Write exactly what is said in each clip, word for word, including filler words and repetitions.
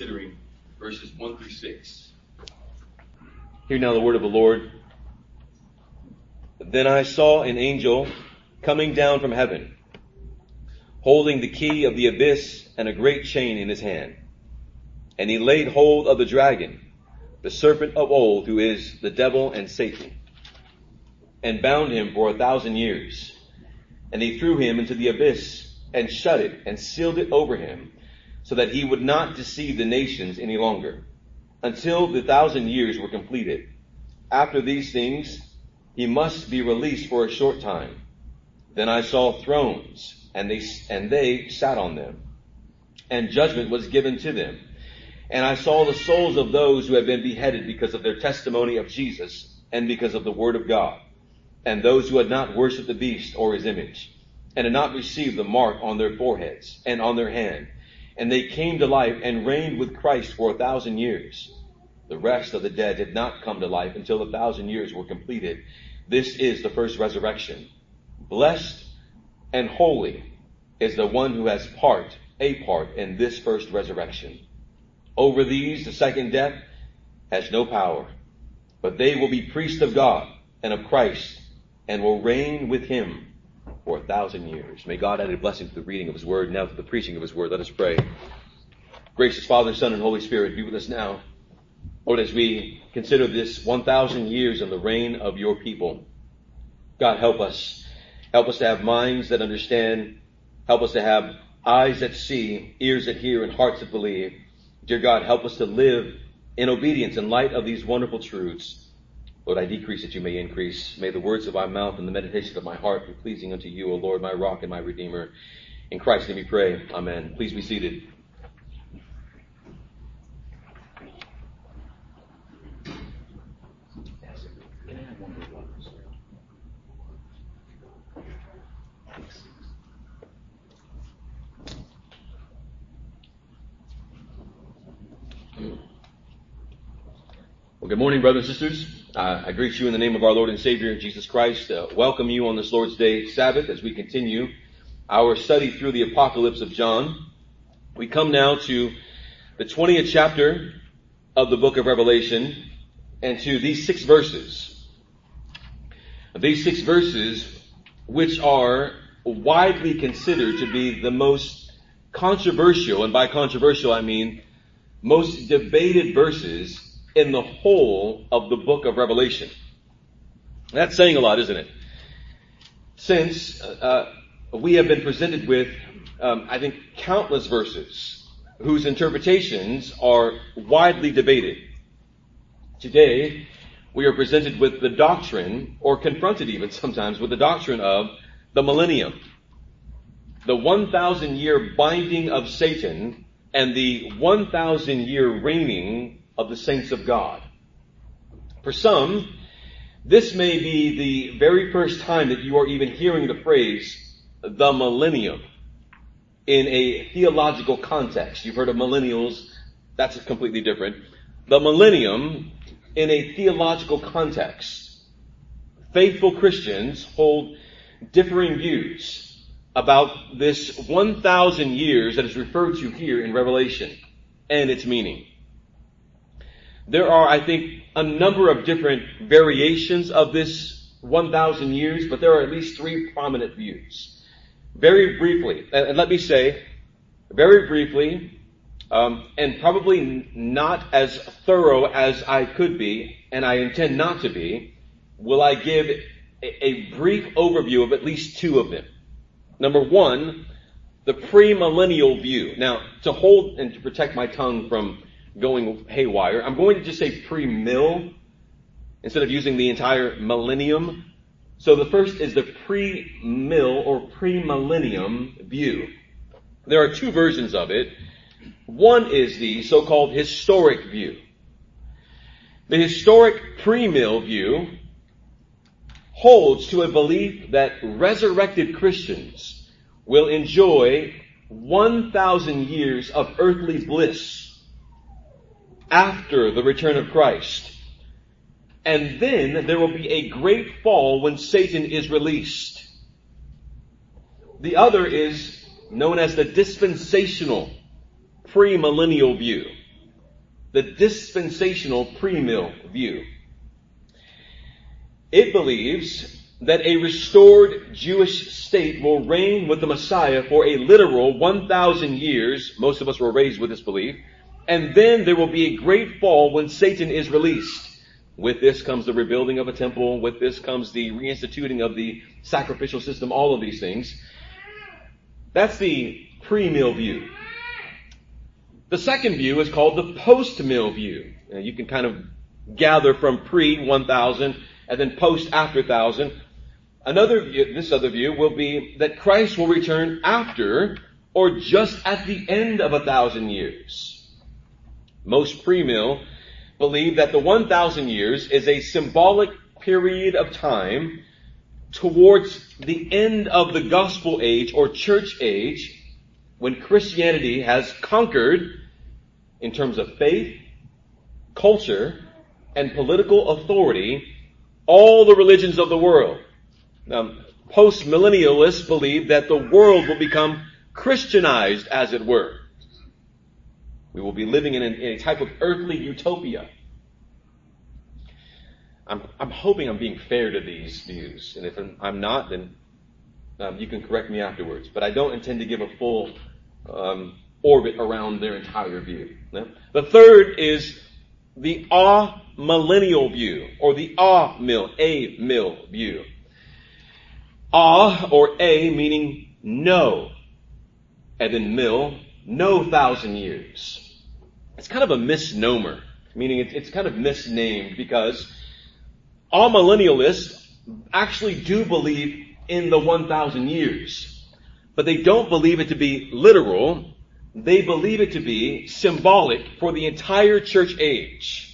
considering verses one through six. Hear now the word of the Lord. Then I saw an angel coming down from heaven, holding the key of the abyss and a great chain in his hand. And he laid hold of the dragon, the serpent of old, who is the devil and Satan, and bound him for a thousand years. And he threw him into the abyss and shut it and sealed it over him, so that he would not deceive the nations any longer, until the thousand years were completed. After these things, he must be released for a short time. Then I saw thrones, and they, and they sat on them, and judgment was given to them. And I saw the souls of those who had been beheaded because of their testimony of Jesus and because of the word of God, and those who had not worshipped the beast or his image, and had not received the mark on their foreheads and on their hand. And they came to life and reigned with Christ for a thousand years. The rest of the dead did not come to life until a thousand years were completed. This is the first resurrection. Blessed and holy is the one who has part, a part in this first resurrection. Over these, the second death has no power, but they will be priests of God and of Christ, and will reign with him for a thousand years. May God add a blessing to the reading of his word. Now to the preaching of his word, let us pray. Gracious Father, Son, and Holy Spirit, be with us now, Lord, as we consider this one thousand years in the reign of your people. God, help us. Help us to have minds that understand. Help us to have eyes that see, ears that hear, and hearts that believe. Dear God, help us to live in obedience in light of these wonderful truths. Lord, I decrease that you may increase. May the words of my mouth and the meditation of my heart be pleasing unto you, O Lord, my rock and my redeemer. In Christ's name we pray. Amen. Please be seated. Well, good morning, brothers and sisters. Uh, I greet you in the name of our Lord and Savior, Jesus Christ. Uh, welcome you on this Lord's Day Sabbath as we continue our study through the Apocalypse of John. We come now to the twentieth chapter of the book of Revelation and to these six verses. These six verses, which are widely considered to be the most controversial, and by controversial I mean most debated verses in the whole of the book of Revelation. That's saying a lot, isn't it? Since uh, we have been presented with, um, I think, countless verses whose interpretations are widely debated. Today, we are presented with the doctrine, or confronted even sometimes with the doctrine of the millennium, the one thousand year binding of Satan, and the one thousand year reigning of the saints of God. For some, this may be the very first time that you are even hearing the phrase, the millennium, in a theological context. You've heard of millennials, that's completely different. The millennium in a theological context. Faithful Christians hold differing views about this one thousand years that is referred to here in Revelation and its meaning. There are, I think, a number of different variations of this one thousand years, but there are at least three prominent views. Very briefly, and let me say, very briefly, um, and probably not as thorough as I could be, and I intend not to be, will I give a, a brief overview of at least two of them. Number one, the premillennial view. Now, to hold and to protect my tongue from going haywire, I'm going to just say pre-mill instead of using the entire millennium. So the first is the pre-mill or pre-millennium view. There are two versions of it. One is the so-called historic view. The historic pre-mill view holds to a belief that resurrected Christians will enjoy one thousand years of earthly bliss after the return of Christ. And then there will be a great fall when Satan is released. The other is known as the dispensational premillennial view. the dispensational premill view. It believes that a restored Jewish state will reign with the Messiah for a literal one thousand years. Most of us were raised with this belief. And then there will be a great fall when Satan is released. With this comes the rebuilding of a temple. With this comes the reinstituting of the sacrificial system, all of these things. That's the pre-mill view. The second view is called the post-mill view. Now you can kind of gather from pre one thousand and then post after one thousand. Another view, this other view will be that Christ will return after or just at the end of one thousand years. Most premill believe that the one thousand years is a symbolic period of time towards the end of the gospel age or church age, when Christianity has conquered, in terms of faith, culture, and political authority, all the religions of the world. Now, post-millennialists believe that the world will become Christianized, as it were. We will be living in a, in a type of earthly utopia. I'm, I'm hoping I'm being fair to these views. And if I'm, I'm not, then um, you can correct me afterwards. But I don't intend to give a full um, orbit around their entire view. No? The third is the amillennial view, or the a-mill, a-mill view. A, or a, meaning no, and then mill, no thousand years. It's kind of a misnomer, meaning it's, it's kind of misnamed, because all millennialists actually do believe in the one thousand years, but they don't believe it to be literal. They believe it to be symbolic for the entire church age.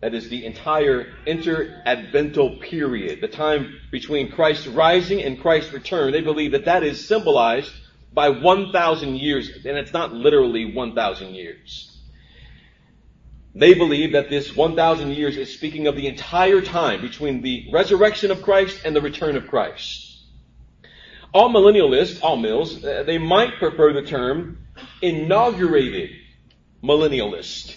That is the entire inter-advental period, the time between Christ's rising and Christ's return. They believe that that is symbolized by one thousand years, and it's not literally one thousand years. They believe that this one thousand years is speaking of the entire time between the resurrection of Christ and the return of Christ. All millennialists, all mills, they might prefer the term inaugurated millennialist.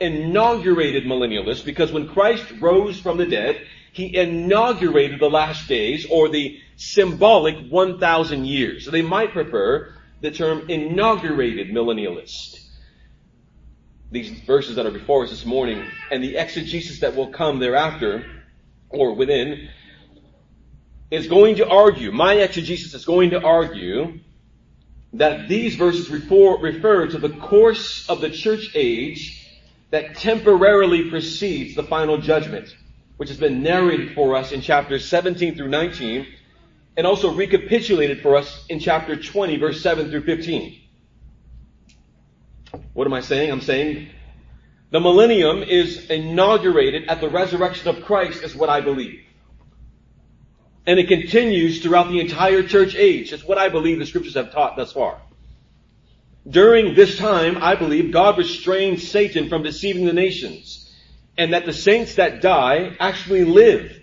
Inaugurated millennialist, because when Christ rose from the dead, he inaugurated the last days, or the symbolic one thousand years. So they might prefer the term inaugurated millennialist. These verses that are before us this morning and the exegesis that will come thereafter or within is going to argue, my exegesis is going to argue that these verses refer, refer to the course of the church age that temporarily precedes the final judgment, which has been narrated for us in chapters seventeen through nineteen, and also recapitulated for us in chapter twenty, verse seven through fifteen. What am I saying? I'm saying the millennium is inaugurated at the resurrection of Christ, is what I believe. And it continues throughout the entire church age. It's what I believe the scriptures have taught thus far. During this time, I believe God restrained Satan from deceiving the nations, and that the saints that die actually live,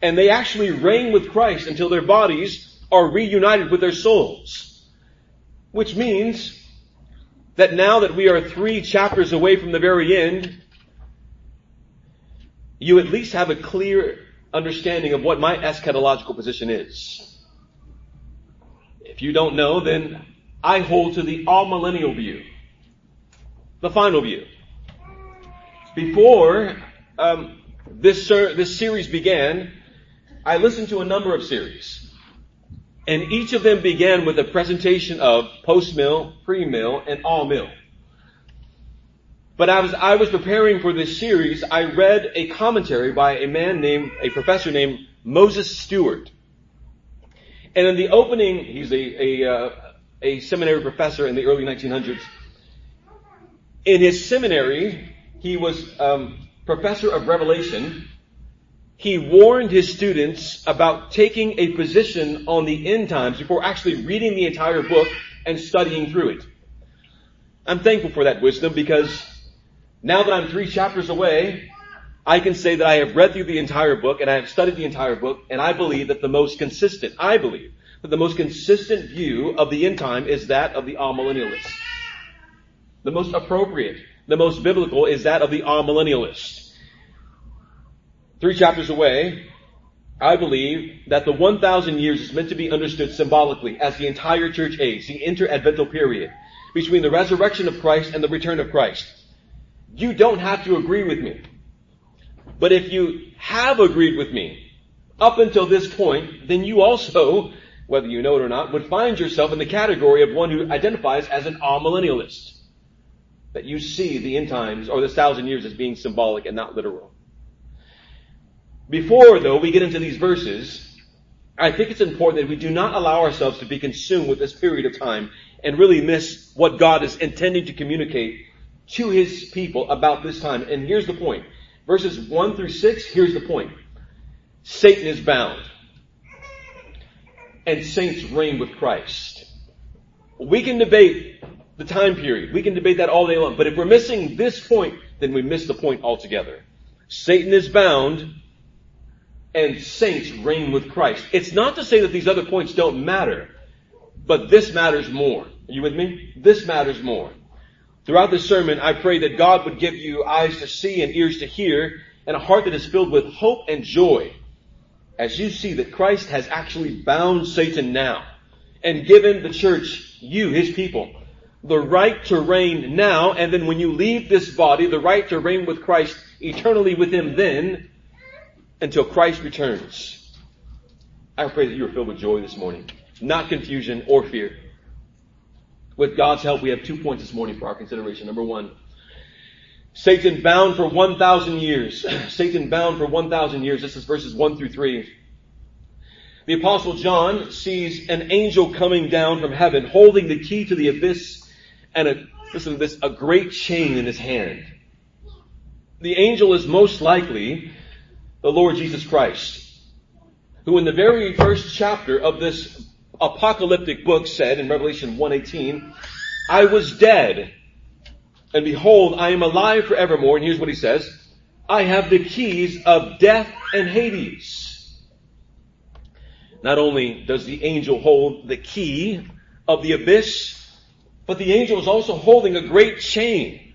and they actually reign with Christ until their bodies are reunited with their souls. Which means that now that we are three chapters away from the very end, you at least have a clear understanding of what my eschatological position is. If you don't know, then I hold to the all-millennial view, the final view. Before um, this ser- this series began, I listened to a number of series, and each of them began with a presentation of post-mill, pre-mill, and all-mill. But as I was preparing for this series, I read a commentary by a man named, a professor named Moses Stewart. And in the opening, he's a a, uh, a seminary professor in the early nineteen hundreds. In his seminary, he was um, professor of Revelation. He warned his students about taking a position on the end times before actually reading the entire book and studying through it. I'm thankful for that wisdom, because now that I'm three chapters away, I can say that I have read through the entire book and I have studied the entire book, and I believe that the most consistent, I believe, that the most consistent view of the end time is that of the amillennialist. The most appropriate the most biblical, is that of the amillennialist. Three chapters away, I believe that the one thousand years is meant to be understood symbolically as the entire church age, the inter-advental period, between the resurrection of Christ and the return of Christ. You don't have to agree with me. But if you have agreed with me up until this point, then you also, whether you know it or not, would find yourself in the category of one who identifies as an amillennialist. That you see the end times or this thousand years as being symbolic and not literal. Before, though, we get into these verses, I think it's important that we do not allow ourselves to be consumed with this period of time and really miss what God is intending to communicate to his people about this time. And here's the point. Verses one through six, here's the point. Satan is bound. And saints reign with Christ. We can debate the time period. We can debate that all day long. But if we're missing this point, then we miss the point altogether. Satan is bound. And saints reign with Christ. It's not to say that these other points don't matter. But this matters more. Are you with me? This matters more. Throughout this sermon, I pray that God would give you eyes to see and ears to hear and a heart that is filled with hope and joy as you see that Christ has actually bound Satan now and given the church, you, his people, the right to reign now, and then when you leave this body, the right to reign with Christ eternally with him then until Christ returns. I pray that you are filled with joy this morning, not confusion or fear. With God's help, we have two points this morning for our consideration. Number one, Satan bound for one thousand years. Satan bound for one thousand years. This is verses one through three. The Apostle John sees an angel coming down from heaven, holding the key to the abyss and a, listen to this, a great chain in his hand. The angel is most likely the Lord Jesus Christ, who in the very first chapter of this apocalyptic book said in Revelation one eighteen, I was dead, and behold, I am alive forevermore. And here's what he says. I have the keys of death and Hades. Not only does the angel hold the key of the abyss, but the angel is also holding a great chain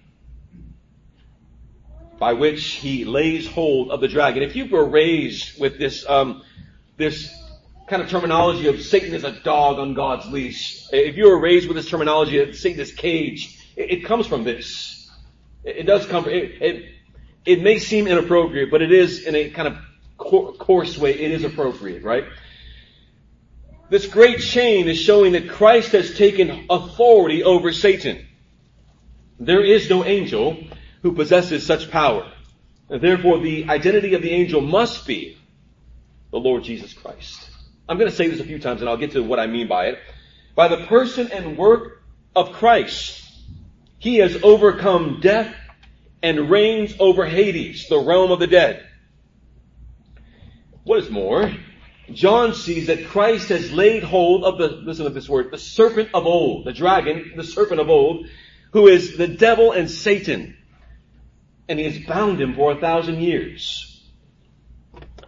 by which he lays hold of the dragon. If you were raised with this, um, this kind of terminology of Satan is a dog on God's leash. If you were raised with this terminology of Satan is caged, it, it comes from this. It, it does come from, it, it, it may seem inappropriate, but it is in a kind of cor- coarse way, it is appropriate, right? This great chain is showing that Christ has taken authority over Satan. There is no angel who possesses such power. And therefore, the identity of the angel must be the Lord Jesus Christ. I'm going to say this a few times and I'll get to what I mean by it. By the person and work of Christ, he has overcome death and reigns over Hades, the realm of the dead. What is more, John sees that Christ has laid hold of the, listen to this word, the serpent of old, the dragon, the serpent of old, who is the devil and Satan. And he has bound him for a thousand years.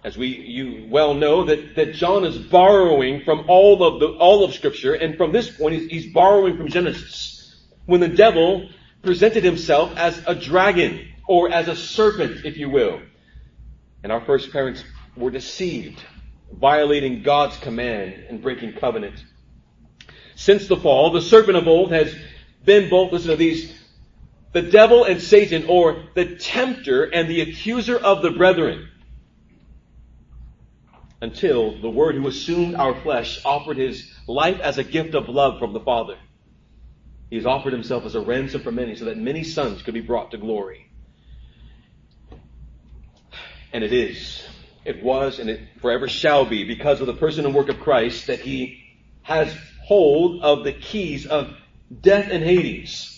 As we, you well know that, that John is borrowing from all of the, all of Scripture, and from this point he's, he's borrowing from Genesis, when the devil presented himself as a dragon, or as a serpent, if you will. And our first parents were deceived, violating God's command and breaking covenant. Since the fall, the serpent of old has been both, listen to these, the devil and Satan, or the tempter and the accuser of the brethren, until the Word who assumed our flesh offered his life as a gift of love from the Father. He has offered himself as a ransom for many so that many sons could be brought to glory. And it is, it was, and it forever shall be because of the person and work of Christ that he has hold of the keys of death and Hades.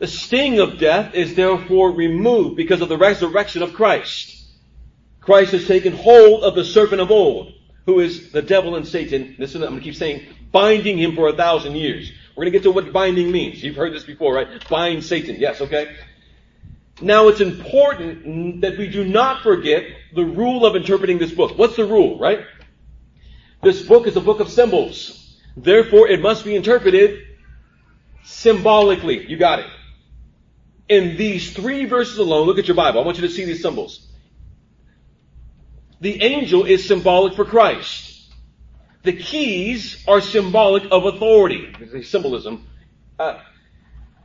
The sting of death is therefore removed because of the resurrection of Christ. Christ has taken hold of the serpent of old, who is the devil and Satan. Listen, I'm going to keep saying, binding him for a thousand years. We're going to get to what binding means. You've heard this before, right? Bind Satan. Yes, okay. Now it's important that we do not forget the rule of interpreting this book. What's the rule, right? This book is a book of symbols. Therefore, it must be interpreted symbolically. You got it. in these three verses alone, look at your Bible. I want you to see these symbols. The angel is symbolic for Christ. The keys are symbolic of authority. Symbolism. Uh,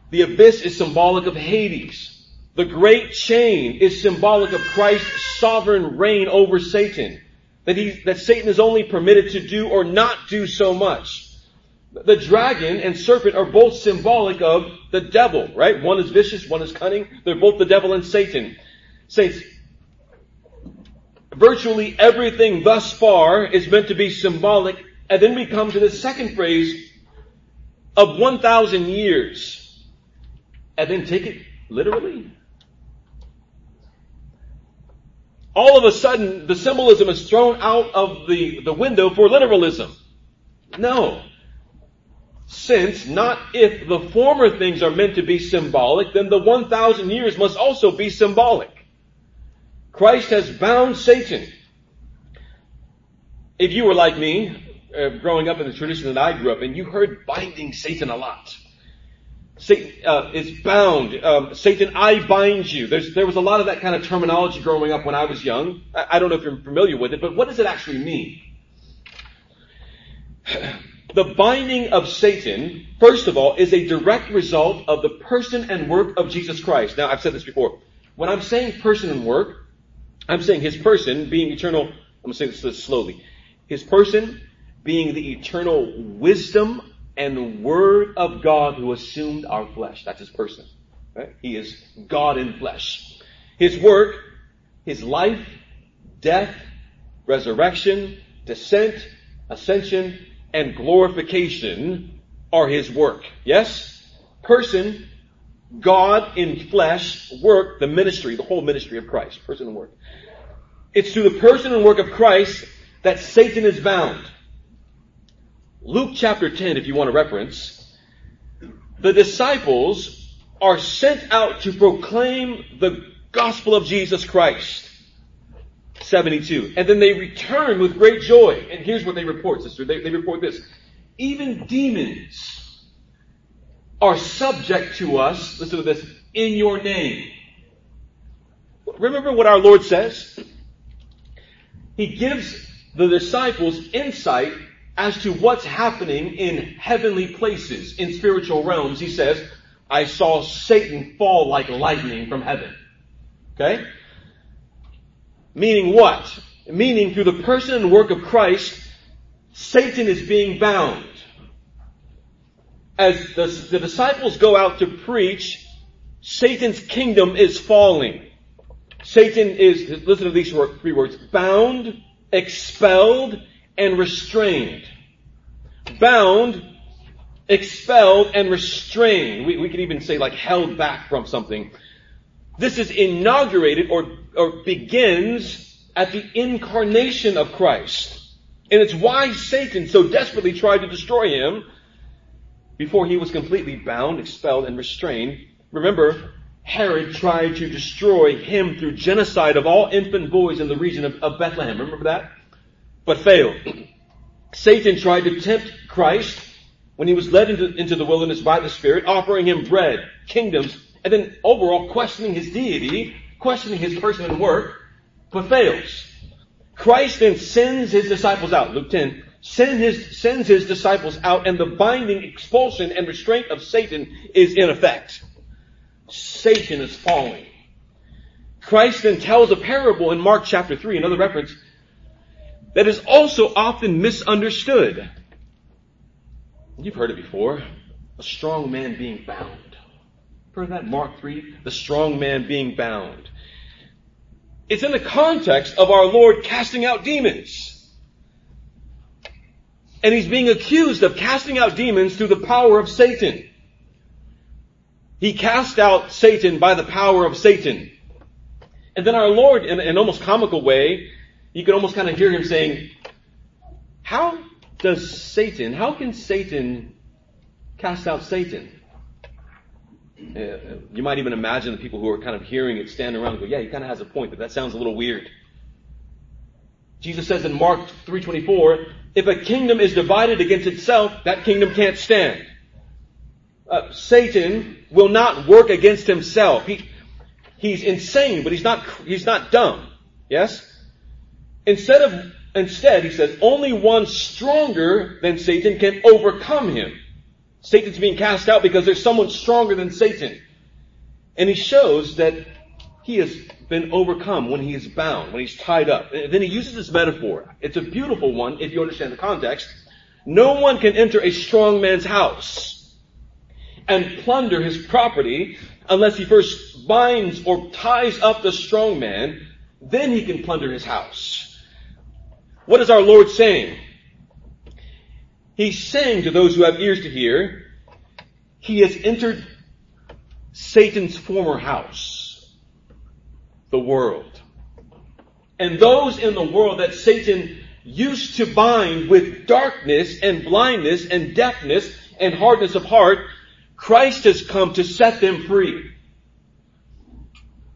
the abyss is symbolic of Hades. The great chain is symbolic of Christ's sovereign reign over Satan. That he, that Satan is only permitted to do or not do so much. The dragon and serpent are both symbolic of the devil, right? One is vicious, one is cunning. They're both the devil and Satan. Saints, virtually everything thus far is meant to be symbolic. And then we come to the second phrase of one thousand years. And then take it literally. All of a sudden, the symbolism is thrown out of the, the window for literalism. No. Since, not if, the former things are meant to be symbolic, then the one thousand years must also be symbolic. Christ has bound Satan. If you were like me, uh, growing up in the tradition that I grew up in, you heard binding Satan a lot. Satan uh, is bound. Um, Satan, I bind you. There's, there was a lot of that kind of terminology growing up when I was young. I, I don't know if you're familiar with it, but what does it actually mean? The binding of Satan, first of all, is a direct result of the person and work of Jesus Christ. Now, I've said this before. When I'm saying person and work, I'm saying his person being eternal. I'm going to say this slowly. His person being the eternal wisdom and word of God who assumed our flesh. That's his person. Right? He is God in flesh. His work, his life, death, resurrection, descent, ascension, and glorification are his work. Yes? Person, God in flesh, work, the ministry, the whole ministry of Christ. Person and work. It's through the person and work of Christ that Satan is bound. Luke chapter ten, if you want a reference, the disciples are sent out to proclaim the gospel of Jesus Christ. seventy-two. And then they return with great joy. And here's what they report, sister. They, they report this. Even demons are subject to us, listen to this, in your name. Remember what our Lord says? He gives the disciples insight as to what's happening in heavenly places, in spiritual realms. He says, I saw Satan fall like lightning from heaven. Okay? Meaning what? Meaning through the person and work of Christ, Satan is being bound. As the, the disciples go out to preach, Satan's kingdom is falling. Satan is, listen to these three words, bound, expelled, and restrained. Bound, expelled, and restrained. We, we could even say like held back from something. This is inaugurated or, or begins at the incarnation of Christ. And it's why Satan so desperately tried to destroy him before he was completely bound, expelled, and restrained. Remember, Herod tried to destroy him through genocide of all infant boys in the region of, of Bethlehem. Remember that? But failed. Satan tried to tempt Christ when he was led into, into the wilderness by the Spirit, offering him bread, kingdoms, and then overall questioning his deity, questioning his person and work, but fails. Christ then sends his disciples out, Luke ten, send his, sends his disciples out, and the binding, expulsion, and restraint of Satan is in effect. Satan is falling. Christ then tells a parable in Mark chapter three, another reference, that is also often misunderstood. You've heard it before. A strong man being bound. Heard that? Mark three, the strong man being bound. It's in the context of our Lord casting out demons. And he's being accused of casting out demons through the power of Satan. He cast out Satan by the power of Satan. And then our Lord, in an almost comical way, you can almost kind of hear him saying, how does Satan, how can Satan cast out Satan? You might even imagine the people who are kind of hearing it stand around and go, yeah, he kind of has a point, but that sounds a little weird. Jesus says in Mark three twenty-four, if a kingdom is divided against itself, that kingdom can't stand. uh, Satan will not work against himself. He, he's insane, but he's not, he's not dumb. Yes? Instead of, instead, he says, only one stronger than Satan can overcome him. Satan's being cast out because there's someone stronger than Satan. And he shows that he has been overcome when he is bound, when he's tied up. And then he uses this metaphor. It's a beautiful one if you understand the context. No one can enter a strong man's house and plunder his property unless he first binds or ties up the strong man. Then he can plunder his house. What is our Lord saying? He's saying to those who have ears to hear, he has entered Satan's former house, the world. And those in the world that Satan used to bind with darkness and blindness and deafness and hardness of heart, Christ has come to set them free.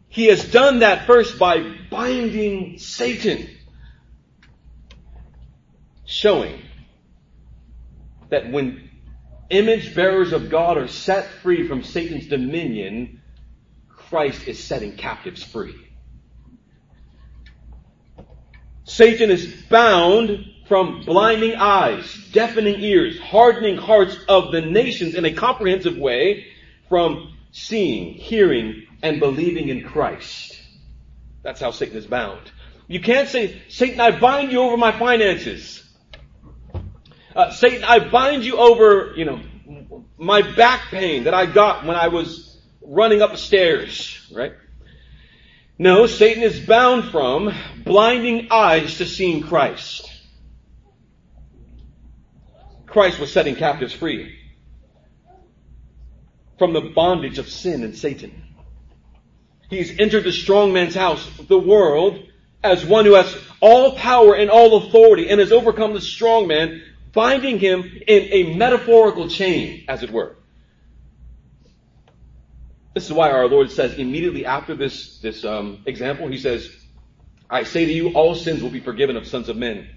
He has done that first by binding Satan, showing that when image bearers of God are set free from Satan's dominion, Christ is setting captives free. Satan is bound from blinding eyes, deafening ears, hardening hearts of the nations in a comprehensive way from seeing, hearing, and believing in Christ. That's how Satan is bound. You can't say, Satan, I bind you over my finances. Uh, Satan, I bind you over, you know, my back pain that I got when I was running up the stairs, right? No, Satan is bound from blinding eyes to seeing Christ. Christ was setting captives free from the bondage of sin and Satan. He's entered the strong man's house, the world, as one who has all power and all authority and has overcome the strong man, binding him in a metaphorical chain, as it were. This is why our Lord says immediately after this, this um, example, he says, I say to you, all sins will be forgiven of sons of men.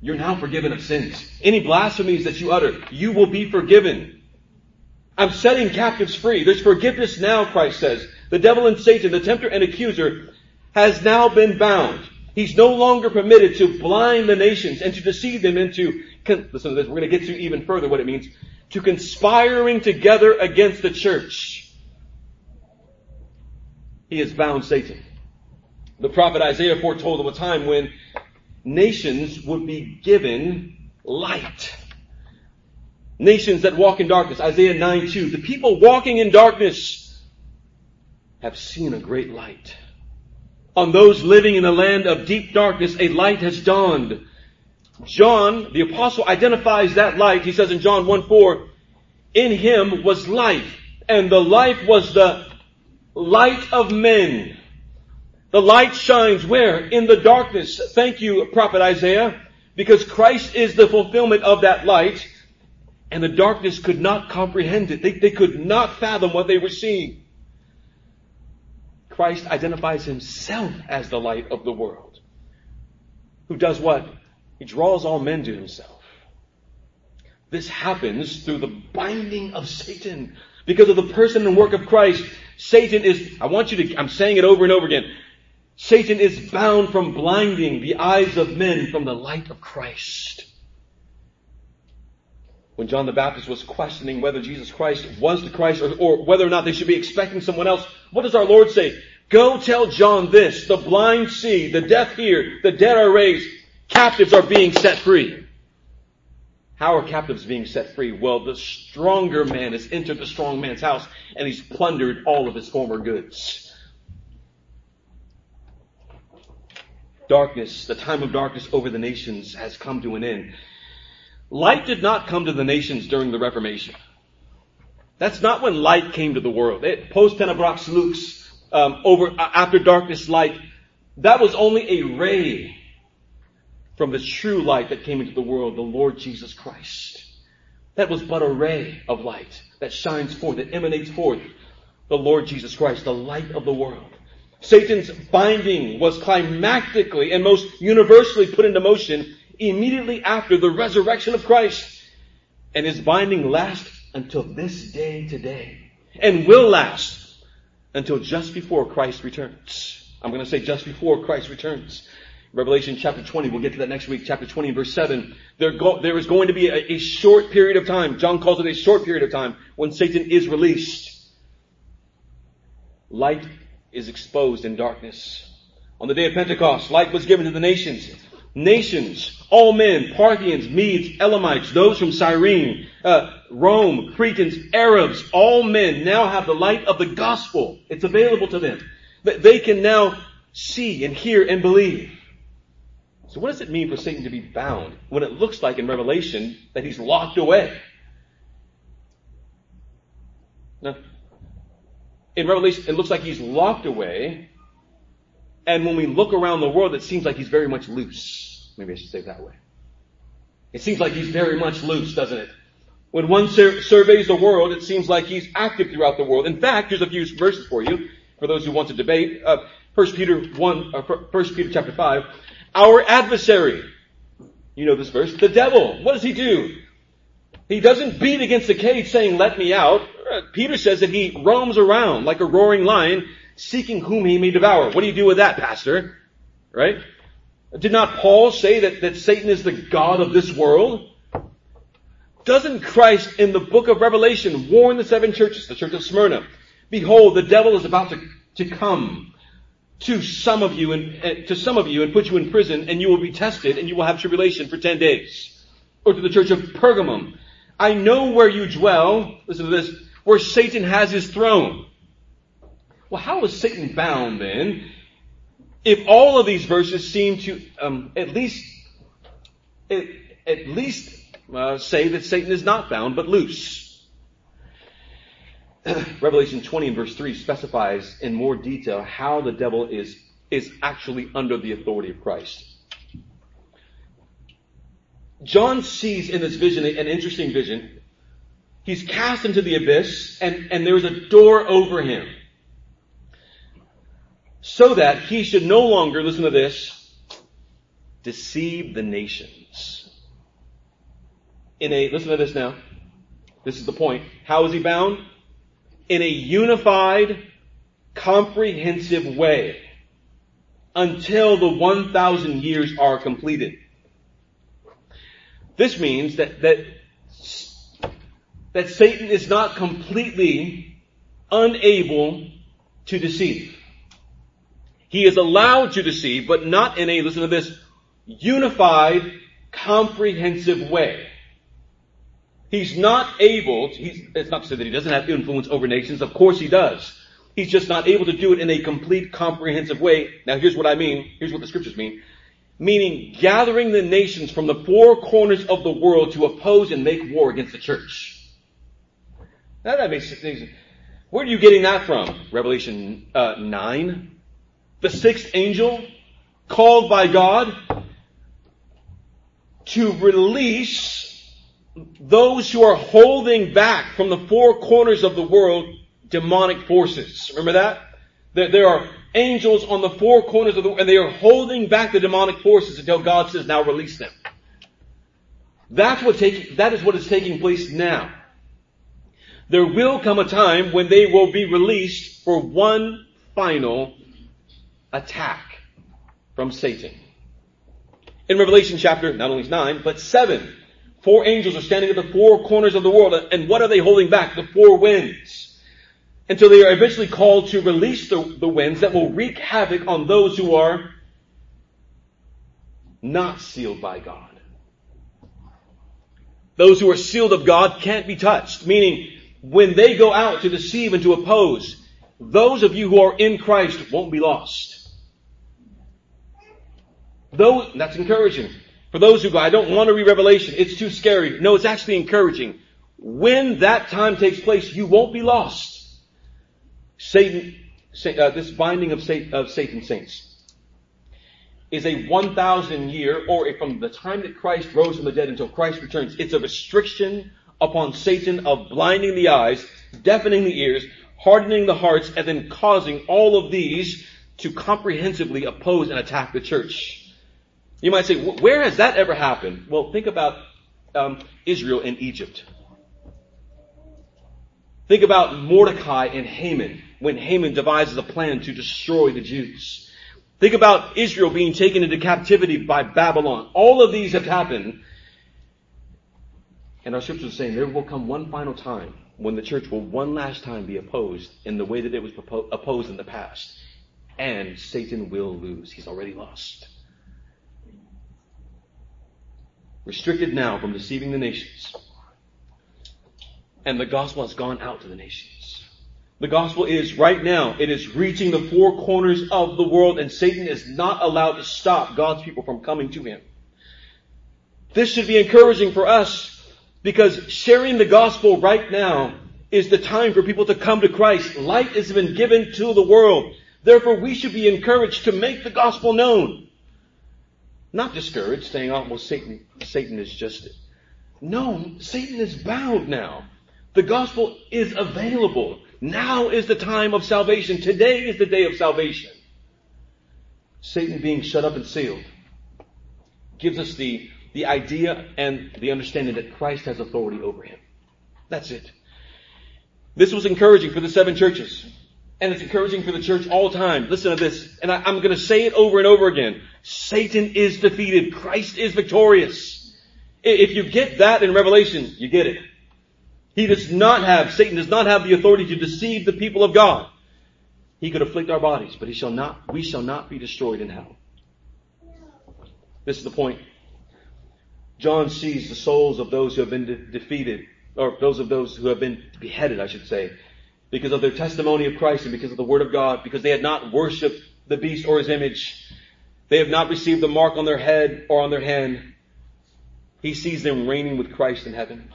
You're now forgiven of sins. Any blasphemies that you utter, you will be forgiven. I'm setting captives free. There's forgiveness now, Christ says. The devil and Satan, the tempter and accuser, has now been bound. He's no longer permitted to blind the nations and to deceive them into, con- listen to this, we're going to get to even further what it means, to conspiring together against the church. He has bound Satan. The prophet Isaiah foretold of a time when nations would be given light. Nations that walk in darkness, Isaiah nine two, the people walking in darkness have seen a great light. On those living in the land of deep darkness, a light has dawned. John, the apostle, identifies that light. He says in John one four, in him was life, and the life was the light of men. The light shines where? In the darkness. Thank you, prophet Isaiah, because Christ is the fulfillment of that light, and the darkness could not comprehend it. They, they could not fathom what they were seeing. Christ identifies himself as the light of the world. Who does what? He draws all men to himself. This happens through the binding of Satan. Because of the person and work of Christ, Satan is, I want you to, I'm saying it over and over again. Satan is bound from blinding the eyes of men from the light of Christ. When John the Baptist was questioning whether Jesus Christ was the Christ or, or whether or not they should be expecting someone else, what does our Lord say? Go tell John this, the blind see, the deaf hear, the dead are raised, captives are being set free. How are captives being set free? Well, the stronger man has entered the strong man's house and he's plundered all of his former goods. Darkness, the time of darkness over the nations has come to an end. Light did not come to the nations during the Reformation. That's not when light came to the world. It, post Tenebrax Lux, um, over after darkness, light. That was only a ray from the true light that came into the world, the Lord Jesus Christ. That was but a ray of light that shines forth, that emanates forth, the Lord Jesus Christ, the light of the world. Satan's binding was climactically and most universally put into motion immediately after the resurrection of Christ, and his binding lasts until this day today, and will last until just before Christ returns. I'm going to say just before Christ returns. Revelation chapter twenty, we'll get to that next week, chapter twenty, verse seven. There, go, there is going to be a, a short period of time. John calls it a short period of time when Satan is released. Light is exposed in darkness. On the day of Pentecost, light was given to the nations. Nations, all men, Parthians, Medes, Elamites, those from Cyrene, uh, Rome, Cretans, Arabs, all men now have the light of the gospel. It's available to them. They can now see and hear and believe. So what does it mean for Satan to be bound when it looks like in Revelation that he's locked away? Now, in Revelation, it looks like he's locked away. And when we look around the world, it seems like he's very much loose. Maybe I should say it that way. It seems like he's very much loose, doesn't it? When one sur- surveys the world, it seems like he's active throughout the world. In fact, here's a few verses for you, for those who want to debate. Uh, First Peter one, uh, First Peter chapter five. Our adversary, you know this verse, the devil, what does he do? He doesn't beat against the cage saying, let me out. Peter says that he roams around like a roaring lion, seeking whom he may devour. What do you do with that, Pastor? Right? Did not Paul say that, that Satan is the god of this world? Doesn't Christ in the book of Revelation warn the seven churches, the church of Smyrna? Behold, the devil is about to, to come to some of you and uh, to some of you and put you in prison, and you will be tested, and you will have tribulation for ten days. Or to the church of Pergamum, I know where you dwell, listen to this, where Satan has his throne. Well, how is Satan bound then, if all of these verses seem to um, at least at, at least uh, say that Satan is not bound but loose? Revelation twenty and verse three specifies in more detail how the devil is is actually under the authority of Christ. John sees in this vision an interesting vision. He's cast into the abyss, and, and there is a door over him, so that he should no longer, listen to this, deceive the nations. In a, listen to this now. This is the point. How is he bound? In a unified, comprehensive way, until the one thousand years are completed. This means that, that, that Satan is not completely unable to deceive. He is allowed to deceive, but not in a, listen to this, unified, comprehensive way. He's not able, to, he's, it's not to say that he doesn't have influence over nations, of course he does. He's just not able to do it in a complete, comprehensive way. Now here's what I mean, here's what the scriptures mean. Meaning gathering the nations from the four corners of the world to oppose and make war against the church. Now that makes sense. Where are you getting that from? Revelation uh, nine. The sixth angel, called by God to release those who are holding back from the four corners of the world demonic forces. Remember that? There, there are angels on the four corners of the world, and they are holding back the demonic forces until God says, now release them. That's what take, that is what is taking place now. There will come a time when they will be released for one final attack from Satan. In Revelation chapter, not only nine, but seven, four angels are standing at the four corners of the world, and what are they holding back? The four winds. And so they are eventually called to release the, the winds that will wreak havoc on those who are not sealed by God. Those who are sealed of God can't be touched, meaning when they go out to deceive and to oppose, those of you who are in Christ won't be lost. Though that's encouraging. For those who go, I don't want to read Revelation, it's too scary. No, it's actually encouraging. When that time takes place, you won't be lost. Satan, uh, this binding of Satan, of Satan's saints is a one thousand year, or from the time that Christ rose from the dead until Christ returns, it's a restriction upon Satan of blinding the eyes, deafening the ears, hardening the hearts, and then causing all of these to comprehensively oppose and attack the church. You might say, where has that ever happened? Well, think about um, Israel and Egypt. Think about Mordecai and Haman when Haman devises a plan to destroy the Jews. Think about Israel being taken into captivity by Babylon. All of these have happened. And our scriptures are saying there will come one final time when the church will one last time be opposed in the way that it was opposed in the past. And Satan will lose. He's already lost. Restricted now from deceiving the nations. And the gospel has gone out to the nations. The gospel is right now. It is reaching the four corners of the world, and Satan is not allowed to stop God's people from coming to him. This should be encouraging for us, because sharing the gospel right now is the time for people to come to Christ. Light has been given to the world. Therefore, we should be encouraged to make the gospel known. Not discouraged, saying, oh, well, Satan, Satan is just it. No, Satan is bound now. The gospel is available. Now is the time of salvation. Today is the day of salvation. Satan being shut up and sealed gives us the, the idea and the understanding that Christ has authority over him. That's it. This was encouraging for the seven churches. And it's encouraging for the church all time. Listen to this. And I, I'm going to say it over and over again. Satan is defeated. Christ is victorious. If you get that in Revelation, you get it. He does not have, Satan does not have the authority to deceive the people of God. He could afflict our bodies, but he shall not, we shall not be destroyed in hell. This is the point. John sees the souls of those who have been de- defeated, or those of those who have been beheaded, I should say, because of their testimony of Christ and because of the word of God, because they had not worshipped the beast or his image. They have not received the mark on their head or on their hand. He sees them reigning with Christ in heaven.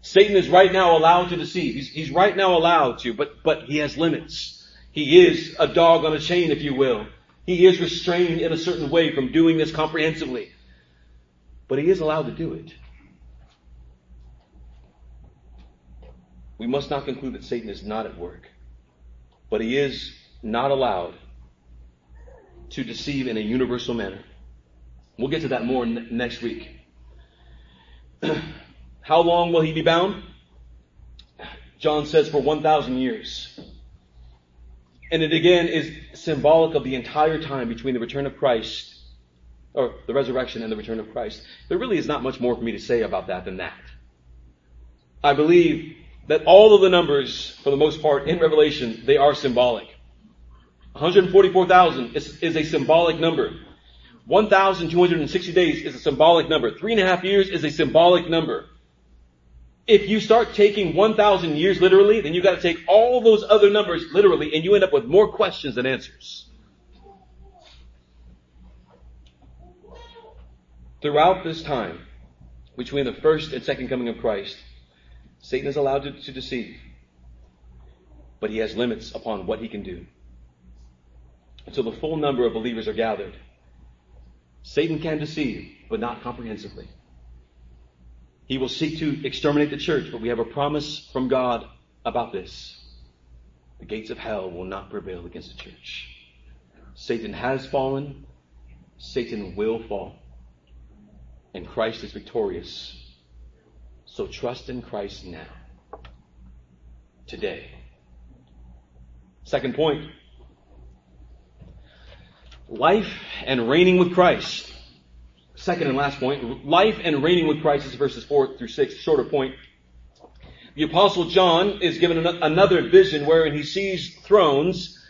Satan is right now allowed to deceive. He's, he's right now allowed to, but, but he has limits. He is a dog on a chain, if you will. He is restrained in a certain way from doing this comprehensively. But he is allowed to do it. We must not conclude that Satan is not at work, but he is not allowed to deceive in a universal manner. We'll get to that more n- next week. How long will he be bound? John says for one thousand years. And it again is symbolic of the entire time between the return of Christ, or the resurrection and the return of Christ. There really is not much more for me to say about that than that. I believe that all of the numbers, for the most part, in Revelation, they are symbolic. one hundred forty-four thousand is, is a symbolic number. one thousand two hundred sixty days is a symbolic number. Three and a half years is a symbolic number. If you start taking one thousand years literally, then you got to take all those other numbers literally, and you end up with more questions than answers. Throughout this time, between the first and second coming of Christ, Satan is allowed to, to deceive, but he has limits upon what he can do. Until the full number of believers are gathered, Satan can deceive, but not comprehensively. He will seek to exterminate the church, but we have a promise from God about this. The gates of hell will not prevail against the church. Satan has fallen. Satan will fall. And Christ is victorious. So trust in Christ now. Today. Second point. Life and reigning with Christ. Second and last point, life and reigning with Christ is verses four through six, shorter point. The Apostle John is given another vision wherein he sees thrones,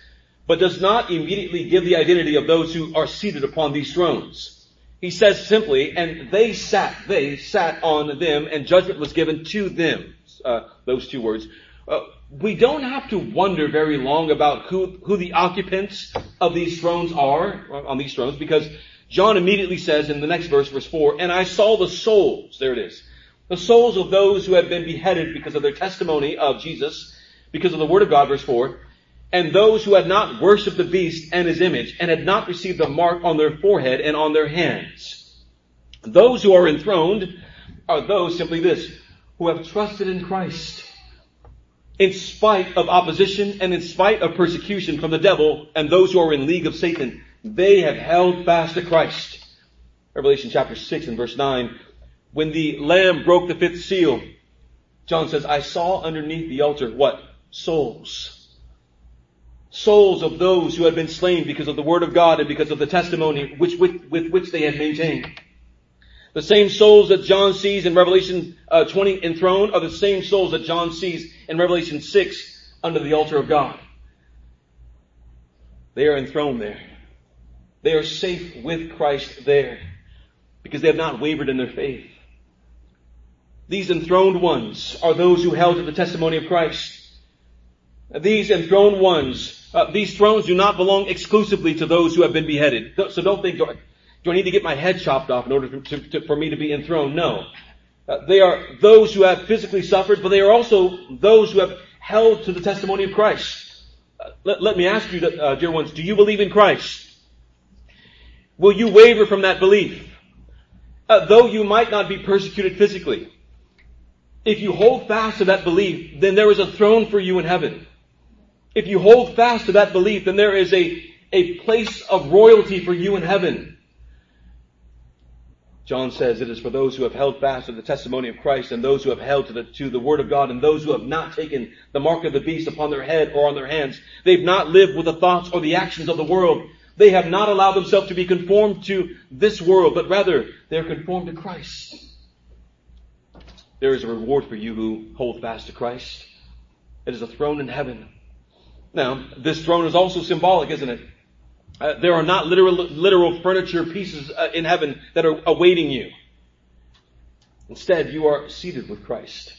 but does not immediately give the identity of those who are seated upon these thrones. He says simply, and they sat, they sat on them, and judgment was given to them. Uh, those two words. Uh, we don't have to wonder very long about who, who the occupants of these thrones are, on these thrones, because John immediately says in the next verse, verse four, and I saw the souls, there it is, the souls of those who have been beheaded because of their testimony of Jesus, because of the word of God, verse four, and those who had not worshipped the beast and his image, and had not received the mark on their forehead and on their hands. Those who are enthroned are those, simply this, who have trusted in Christ, in spite of opposition and in spite of persecution from the devil and those who are in league of Satan. They have held fast to Christ. Revelation chapter six and verse nine. When the Lamb broke the fifth seal, John says, I saw underneath the altar what? Souls. Souls of those who had been slain because of the word of God and because of the testimony which, with, with which they had maintained. The same souls that John sees in Revelation uh, twenty enthroned are the same souls that John sees in Revelation six under the altar of God. They are enthroned there. They are safe with Christ there because they have not wavered in their faith. These enthroned ones are those who held to the testimony of Christ. These enthroned ones, uh, these thrones do not belong exclusively to those who have been beheaded. So don't think, do I, do I need to get my head chopped off in order to, to, to, for me to be enthroned? No. Uh, they are those who have physically suffered, but they are also those who have held to the testimony of Christ. Uh, let, let me ask you, uh, dear ones, do you believe in Christ? Will you waver from that belief? Uh, though you might not be persecuted physically, if you hold fast to that belief, then there is a throne for you in heaven. If you hold fast to that belief, then there is a, a place of royalty for you in heaven. John says it is for those who have held fast to the testimony of Christ and those who have held to the, to the word of God and those who have not taken the mark of the beast upon their head or on their hands. They've not lived with the thoughts or the actions of the world. They have not allowed themselves to be conformed to this world, but rather they're conformed to Christ. There is a reward for you who hold fast to Christ. It is a throne in heaven. Now, this throne is also symbolic, isn't it? Uh, there are not literal, literal furniture pieces uh, in heaven that are awaiting you. Instead, you are seated with Christ.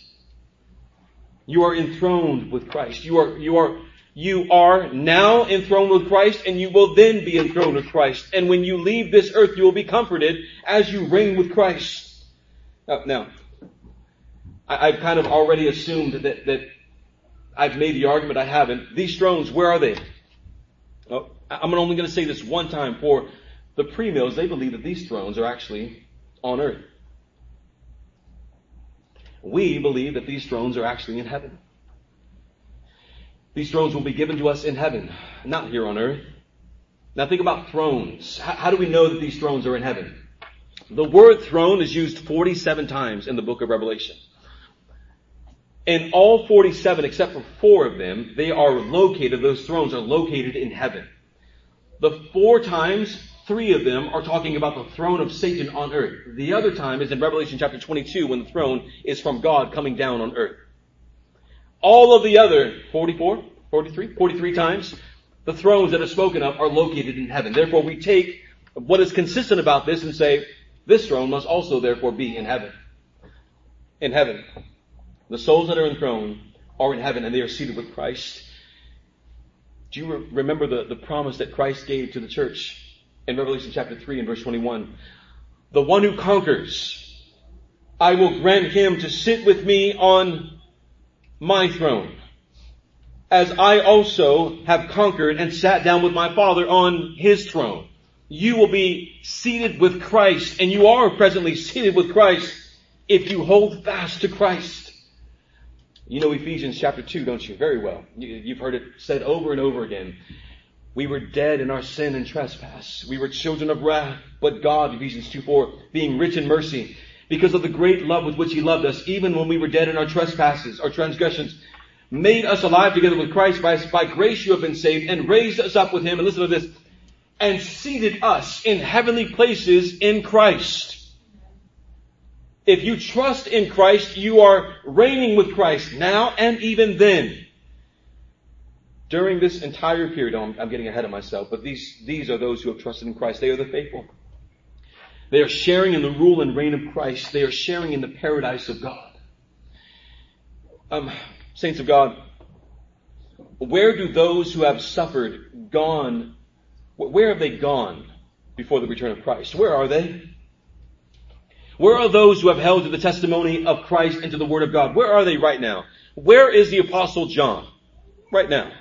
You are enthroned with Christ. You are, you are, you are now enthroned with Christ, and you will then be enthroned with Christ. And when you leave this earth, you will be comforted as you reign with Christ. Now, now I, I've kind of already assumed that, that I've made the argument, I haven't. These thrones, where are they? Oh, I'm only going to say this one time. For the premills, they believe that these thrones are actually on earth. We believe that these thrones are actually in heaven. These thrones will be given to us in heaven, not here on earth. Now think about thrones. How, how do we know that these thrones are in heaven? The word throne is used forty-seven times in the book of Revelation. In all forty-seven, except for four of them, they are located, those thrones are located in heaven. The four times, three of them are talking about the throne of Satan on earth. The other time is in Revelation chapter twenty-two when the throne is from God coming down on earth. All of the other forty-four, forty-three, forty-three times, the thrones that are spoken of are located in heaven. Therefore, we take what is consistent about this and say, this throne must also therefore be in heaven. In heaven. The souls that are enthroned are in heaven and they are seated with Christ. Do you re- remember the, the promise that Christ gave to the church in Revelation chapter three and verse twenty-one? The one who conquers, I will grant him to sit with me on my throne, as I also have conquered and sat down with my Father on his throne. You will be seated with Christ, and you are presently seated with Christ if you hold fast to Christ. You know Ephesians chapter two, don't you? Very well. You've heard it said over and over again. We were dead in our sin and trespass. We were children of wrath, but God, Ephesians two four, being rich in mercy, because of the great love with which he loved us, even when we were dead in our trespasses, our transgressions, made us alive together with Christ. By, by grace you have been saved, and raised us up with him. And listen to this. And seated us in heavenly places in Christ. If you trust in Christ, you are reigning with Christ now and even then. During this entire period, oh, I'm, I'm getting ahead of myself, but these, these are those who have trusted in Christ. They are the faithful. They are sharing in the rule and reign of Christ. They are sharing in the paradise of God. Um, saints of God, where do those who have suffered gone? Where have they gone before the return of Christ? Where are they? Where are those who have held to the testimony of Christ and to the Word of God? Where are they right now? Where is the Apostle John right now?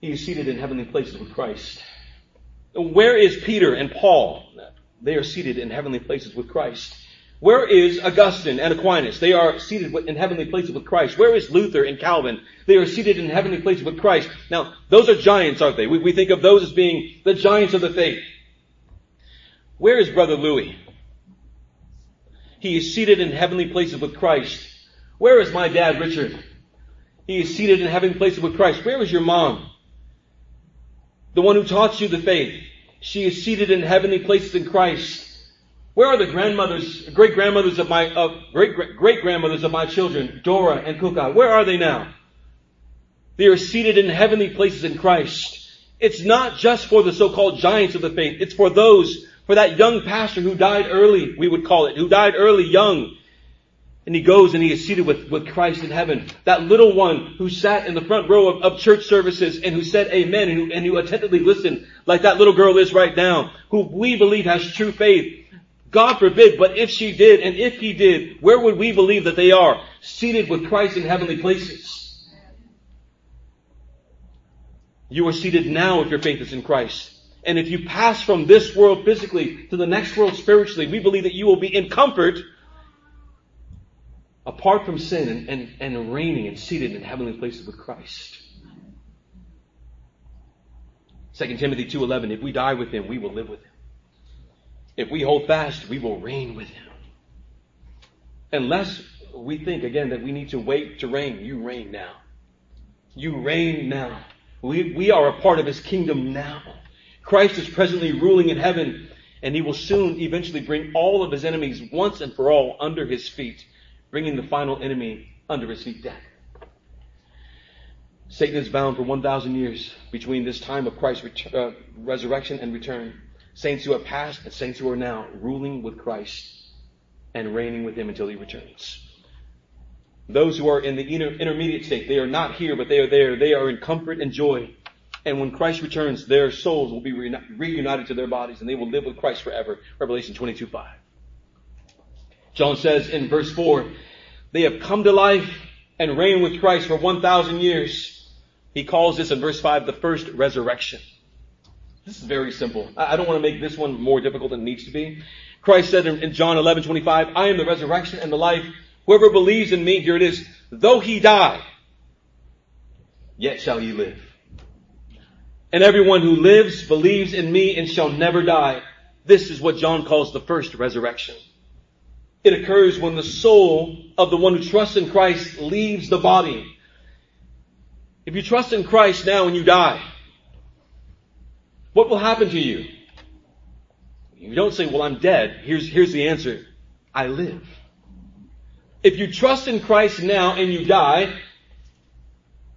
He is seated in heavenly places with Christ. Where is Peter and Paul? They are seated in heavenly places with Christ. Where is Augustine and Aquinas? They are seated in heavenly places with Christ. Where is Luther and Calvin? They are seated in heavenly places with Christ. Now, those are giants, aren't they? We, we think of those as being the giants of the faith. Where is Brother Louis? He is seated in heavenly places with Christ. Where is my dad, Richard? He is seated in heavenly places with Christ. Where is your mom? The one who taught you the faith. She is seated in heavenly places in Christ. Where are the grandmothers, great grandmothers of my, of great great grandmothers of my children, Dora and Kuka? Where are they now? They are seated in heavenly places in Christ. It's not just for the so-called giants of the faith. It's for those, for that young pastor who died early, we would call it, who died early, young. And he goes and he is seated with, with Christ in heaven. That little one who sat in the front row of, of church services and who said amen and who, and who attentively listened, like that little girl is right now, who we believe has true faith. God forbid, but if she did and if he did, where would we believe that they are? Seated with Christ in heavenly places. You are seated now if your faith is in Christ. And if you pass from this world physically to the next world spiritually, we believe that you will be in comfort apart from sin and, and, and reigning and seated in heavenly places with Christ. Second Timothy two eleven, if we die with him, we will live with him. If we hold fast, we will reign with him. Unless we think, again, that we need to wait to reign. You reign now. You reign now. We, we are a part of his kingdom now. Christ is presently ruling in heaven, and he will soon eventually bring all of his enemies once and for all under his feet, bringing the final enemy under his feet, death. Satan is bound for one thousand years between this time of Christ's ret- uh, resurrection and return. Saints who have passed and saints who are now ruling with Christ and reigning with him until he returns. Those who are in the inter- intermediate state, they are not here, but they are there. They are in comfort and joy. And when Christ returns, their souls will be re- reunited to their bodies, and they will live with Christ forever. Revelation twenty-two five. John says in verse four, they have come to life and reign with Christ for one thousand years. He calls this in verse five the first resurrection. This is very simple. I don't want to make this one more difficult than it needs to be. Christ said in John eleven twenty-five, I am the resurrection and the life. Whoever believes in me, here it is, though he die, yet shall he live. And everyone who lives, believes in me, and shall never die. This is what John calls the first resurrection. It occurs when the soul of the one who trusts in Christ leaves the body. If you trust in Christ now and you die, what will happen to you? You don't say, well, I'm dead. Here's, here's the answer. I live. If you trust in Christ now and you die,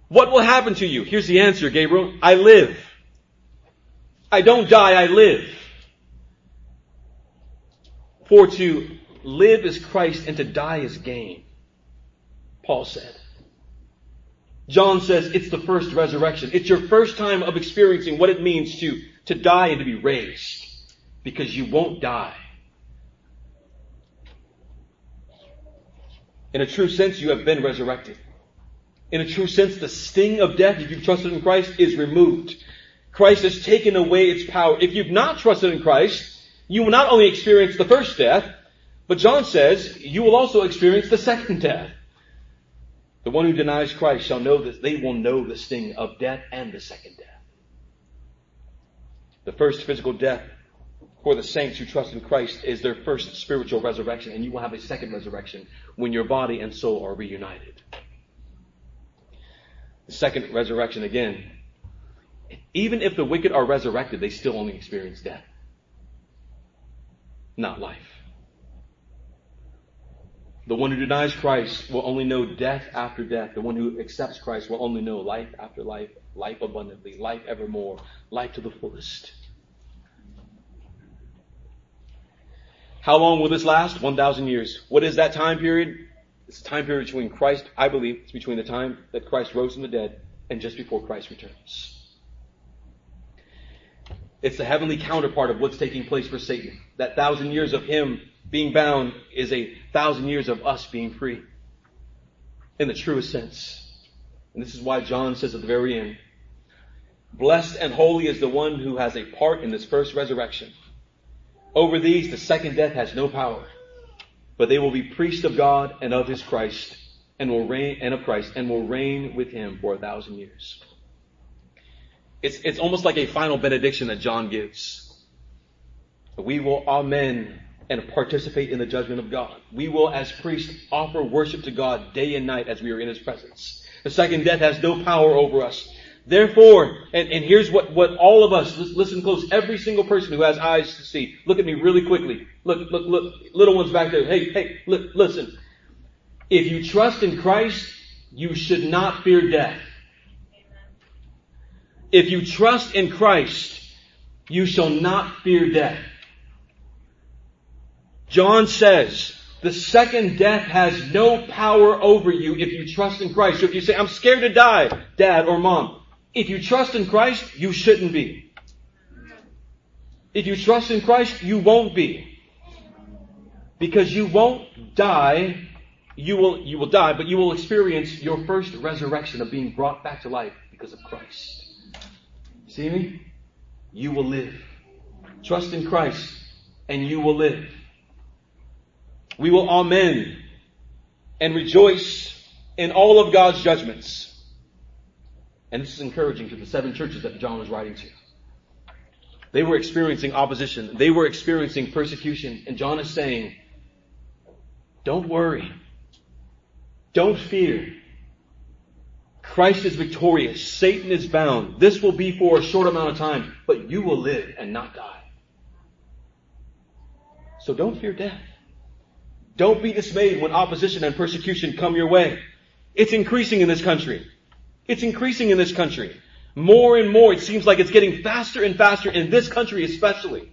what will happen to you? Here's the answer, Gabriel. I live. I don't die, I live. For to live is Christ and to die is gain, Paul said. John says it's the first resurrection. It's your first time of experiencing what it means to, to die and to be raised, because you won't die. In a true sense, you have been resurrected. In a true sense, the sting of death, if you've trusted in Christ, is removed. Christ has taken away its power. If you've not trusted in Christ, you will not only experience the first death, but John says you will also experience the second death. The one who denies Christ shall know this. They will know the sting of death and the second death. The first physical death for the saints who trust in Christ is their first spiritual resurrection, and you will have a second resurrection when your body and soul are reunited. The second resurrection, again, even if the wicked are resurrected, they still only experience death, not life. The one who denies Christ will only know death after death. The one who accepts Christ will only know life after life, life abundantly, life evermore, life to the fullest. How long will this last? one thousand years. What is that time period? It's the time period between Christ, I believe, it's between the time that Christ rose from the dead and just before Christ returns. It's the heavenly counterpart of what's taking place for Satan. That thousand years of him being bound is a thousand years of us being free in the truest sense. And this is why John says at the very end, blessed and holy is the one who has a part in this first resurrection. Over these, the second death has no power, but they will be priests of God and of his Christ, and will reign and of Christ, and will reign with him for a thousand years. It's it's almost like a final benediction that John gives. We will amen and participate in the judgment of God. We will, as priests, offer worship to God day and night as we are in His presence. The second death has no power over us. Therefore, and, and here's what, what all of us, listen close, every single person who has eyes to see, look at me really quickly. Look, look, look, little ones back there. Hey, hey, look, listen. If you trust in Christ, you should not fear death. If you trust in Christ, you shall not fear death. John says, the second death has no power over you if you trust in Christ. So if you say, I'm scared to die, Dad or Mom, if you trust in Christ, you shouldn't be. If you trust in Christ, you won't be. Because you won't die. You will, you will die, but you will experience your first resurrection of being brought back to life because of Christ. See me? You will live. Trust in Christ and you will live. We will amen and rejoice in all of God's judgments. And this is encouraging to the seven churches that John was writing to. They were experiencing opposition. They were experiencing persecution. And John is saying, don't worry. Don't fear. Christ is victorious. Satan is bound. This will be for a short amount of time, but you will live and not die. So don't fear death. Don't be dismayed when opposition and persecution come your way. It's increasing in this country. It's increasing in this country. More and more, it seems like it's getting faster and faster in this country especially.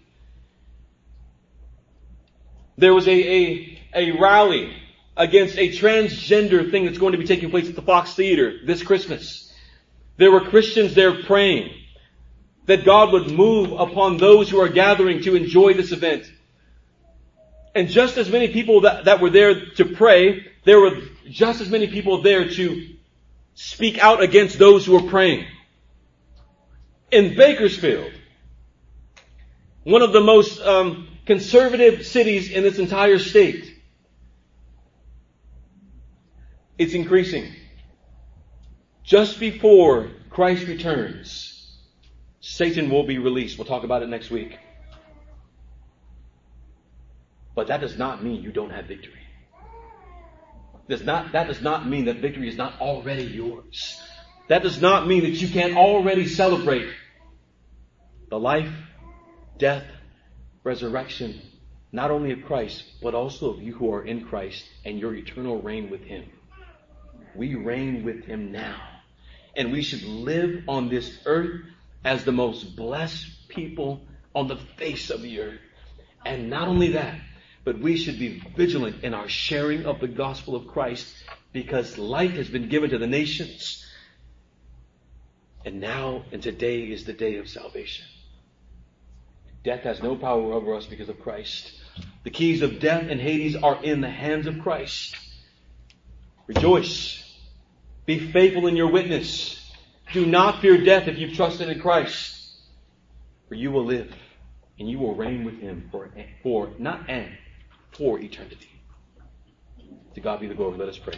There was a, a, a rally against a transgender thing that's going to be taking place at the Fox Theater this Christmas. There were Christians there praying that God would move upon those who are gathering to enjoy this event. And just as many people that, that were there to pray, there were just as many people there to speak out against those who were praying. In Bakersfield, one of the most um, conservative cities in this entire state, it's increasing. Just before Christ returns, Satan will be released. We'll talk about it next week. But that does not mean you don't have victory. Does not, that does not mean that victory is not already yours. That does not mean that you can't already celebrate the life, death, resurrection, not only of Christ, but also of you who are in Christ and your eternal reign with Him. We reign with Him now. And we should live on this earth as the most blessed people on the face of the earth. And not only that, but we should be vigilant in our sharing of the gospel of Christ, because light has been given to the nations. And now and today is the day of salvation. Death has no power over us because of Christ. The keys of death and Hades are in the hands of Christ. Rejoice. Be faithful in your witness. Do not fear death if you've trusted in Christ. For you will live and you will reign with Him for, for not and, for eternity. To God be the glory. Let us pray.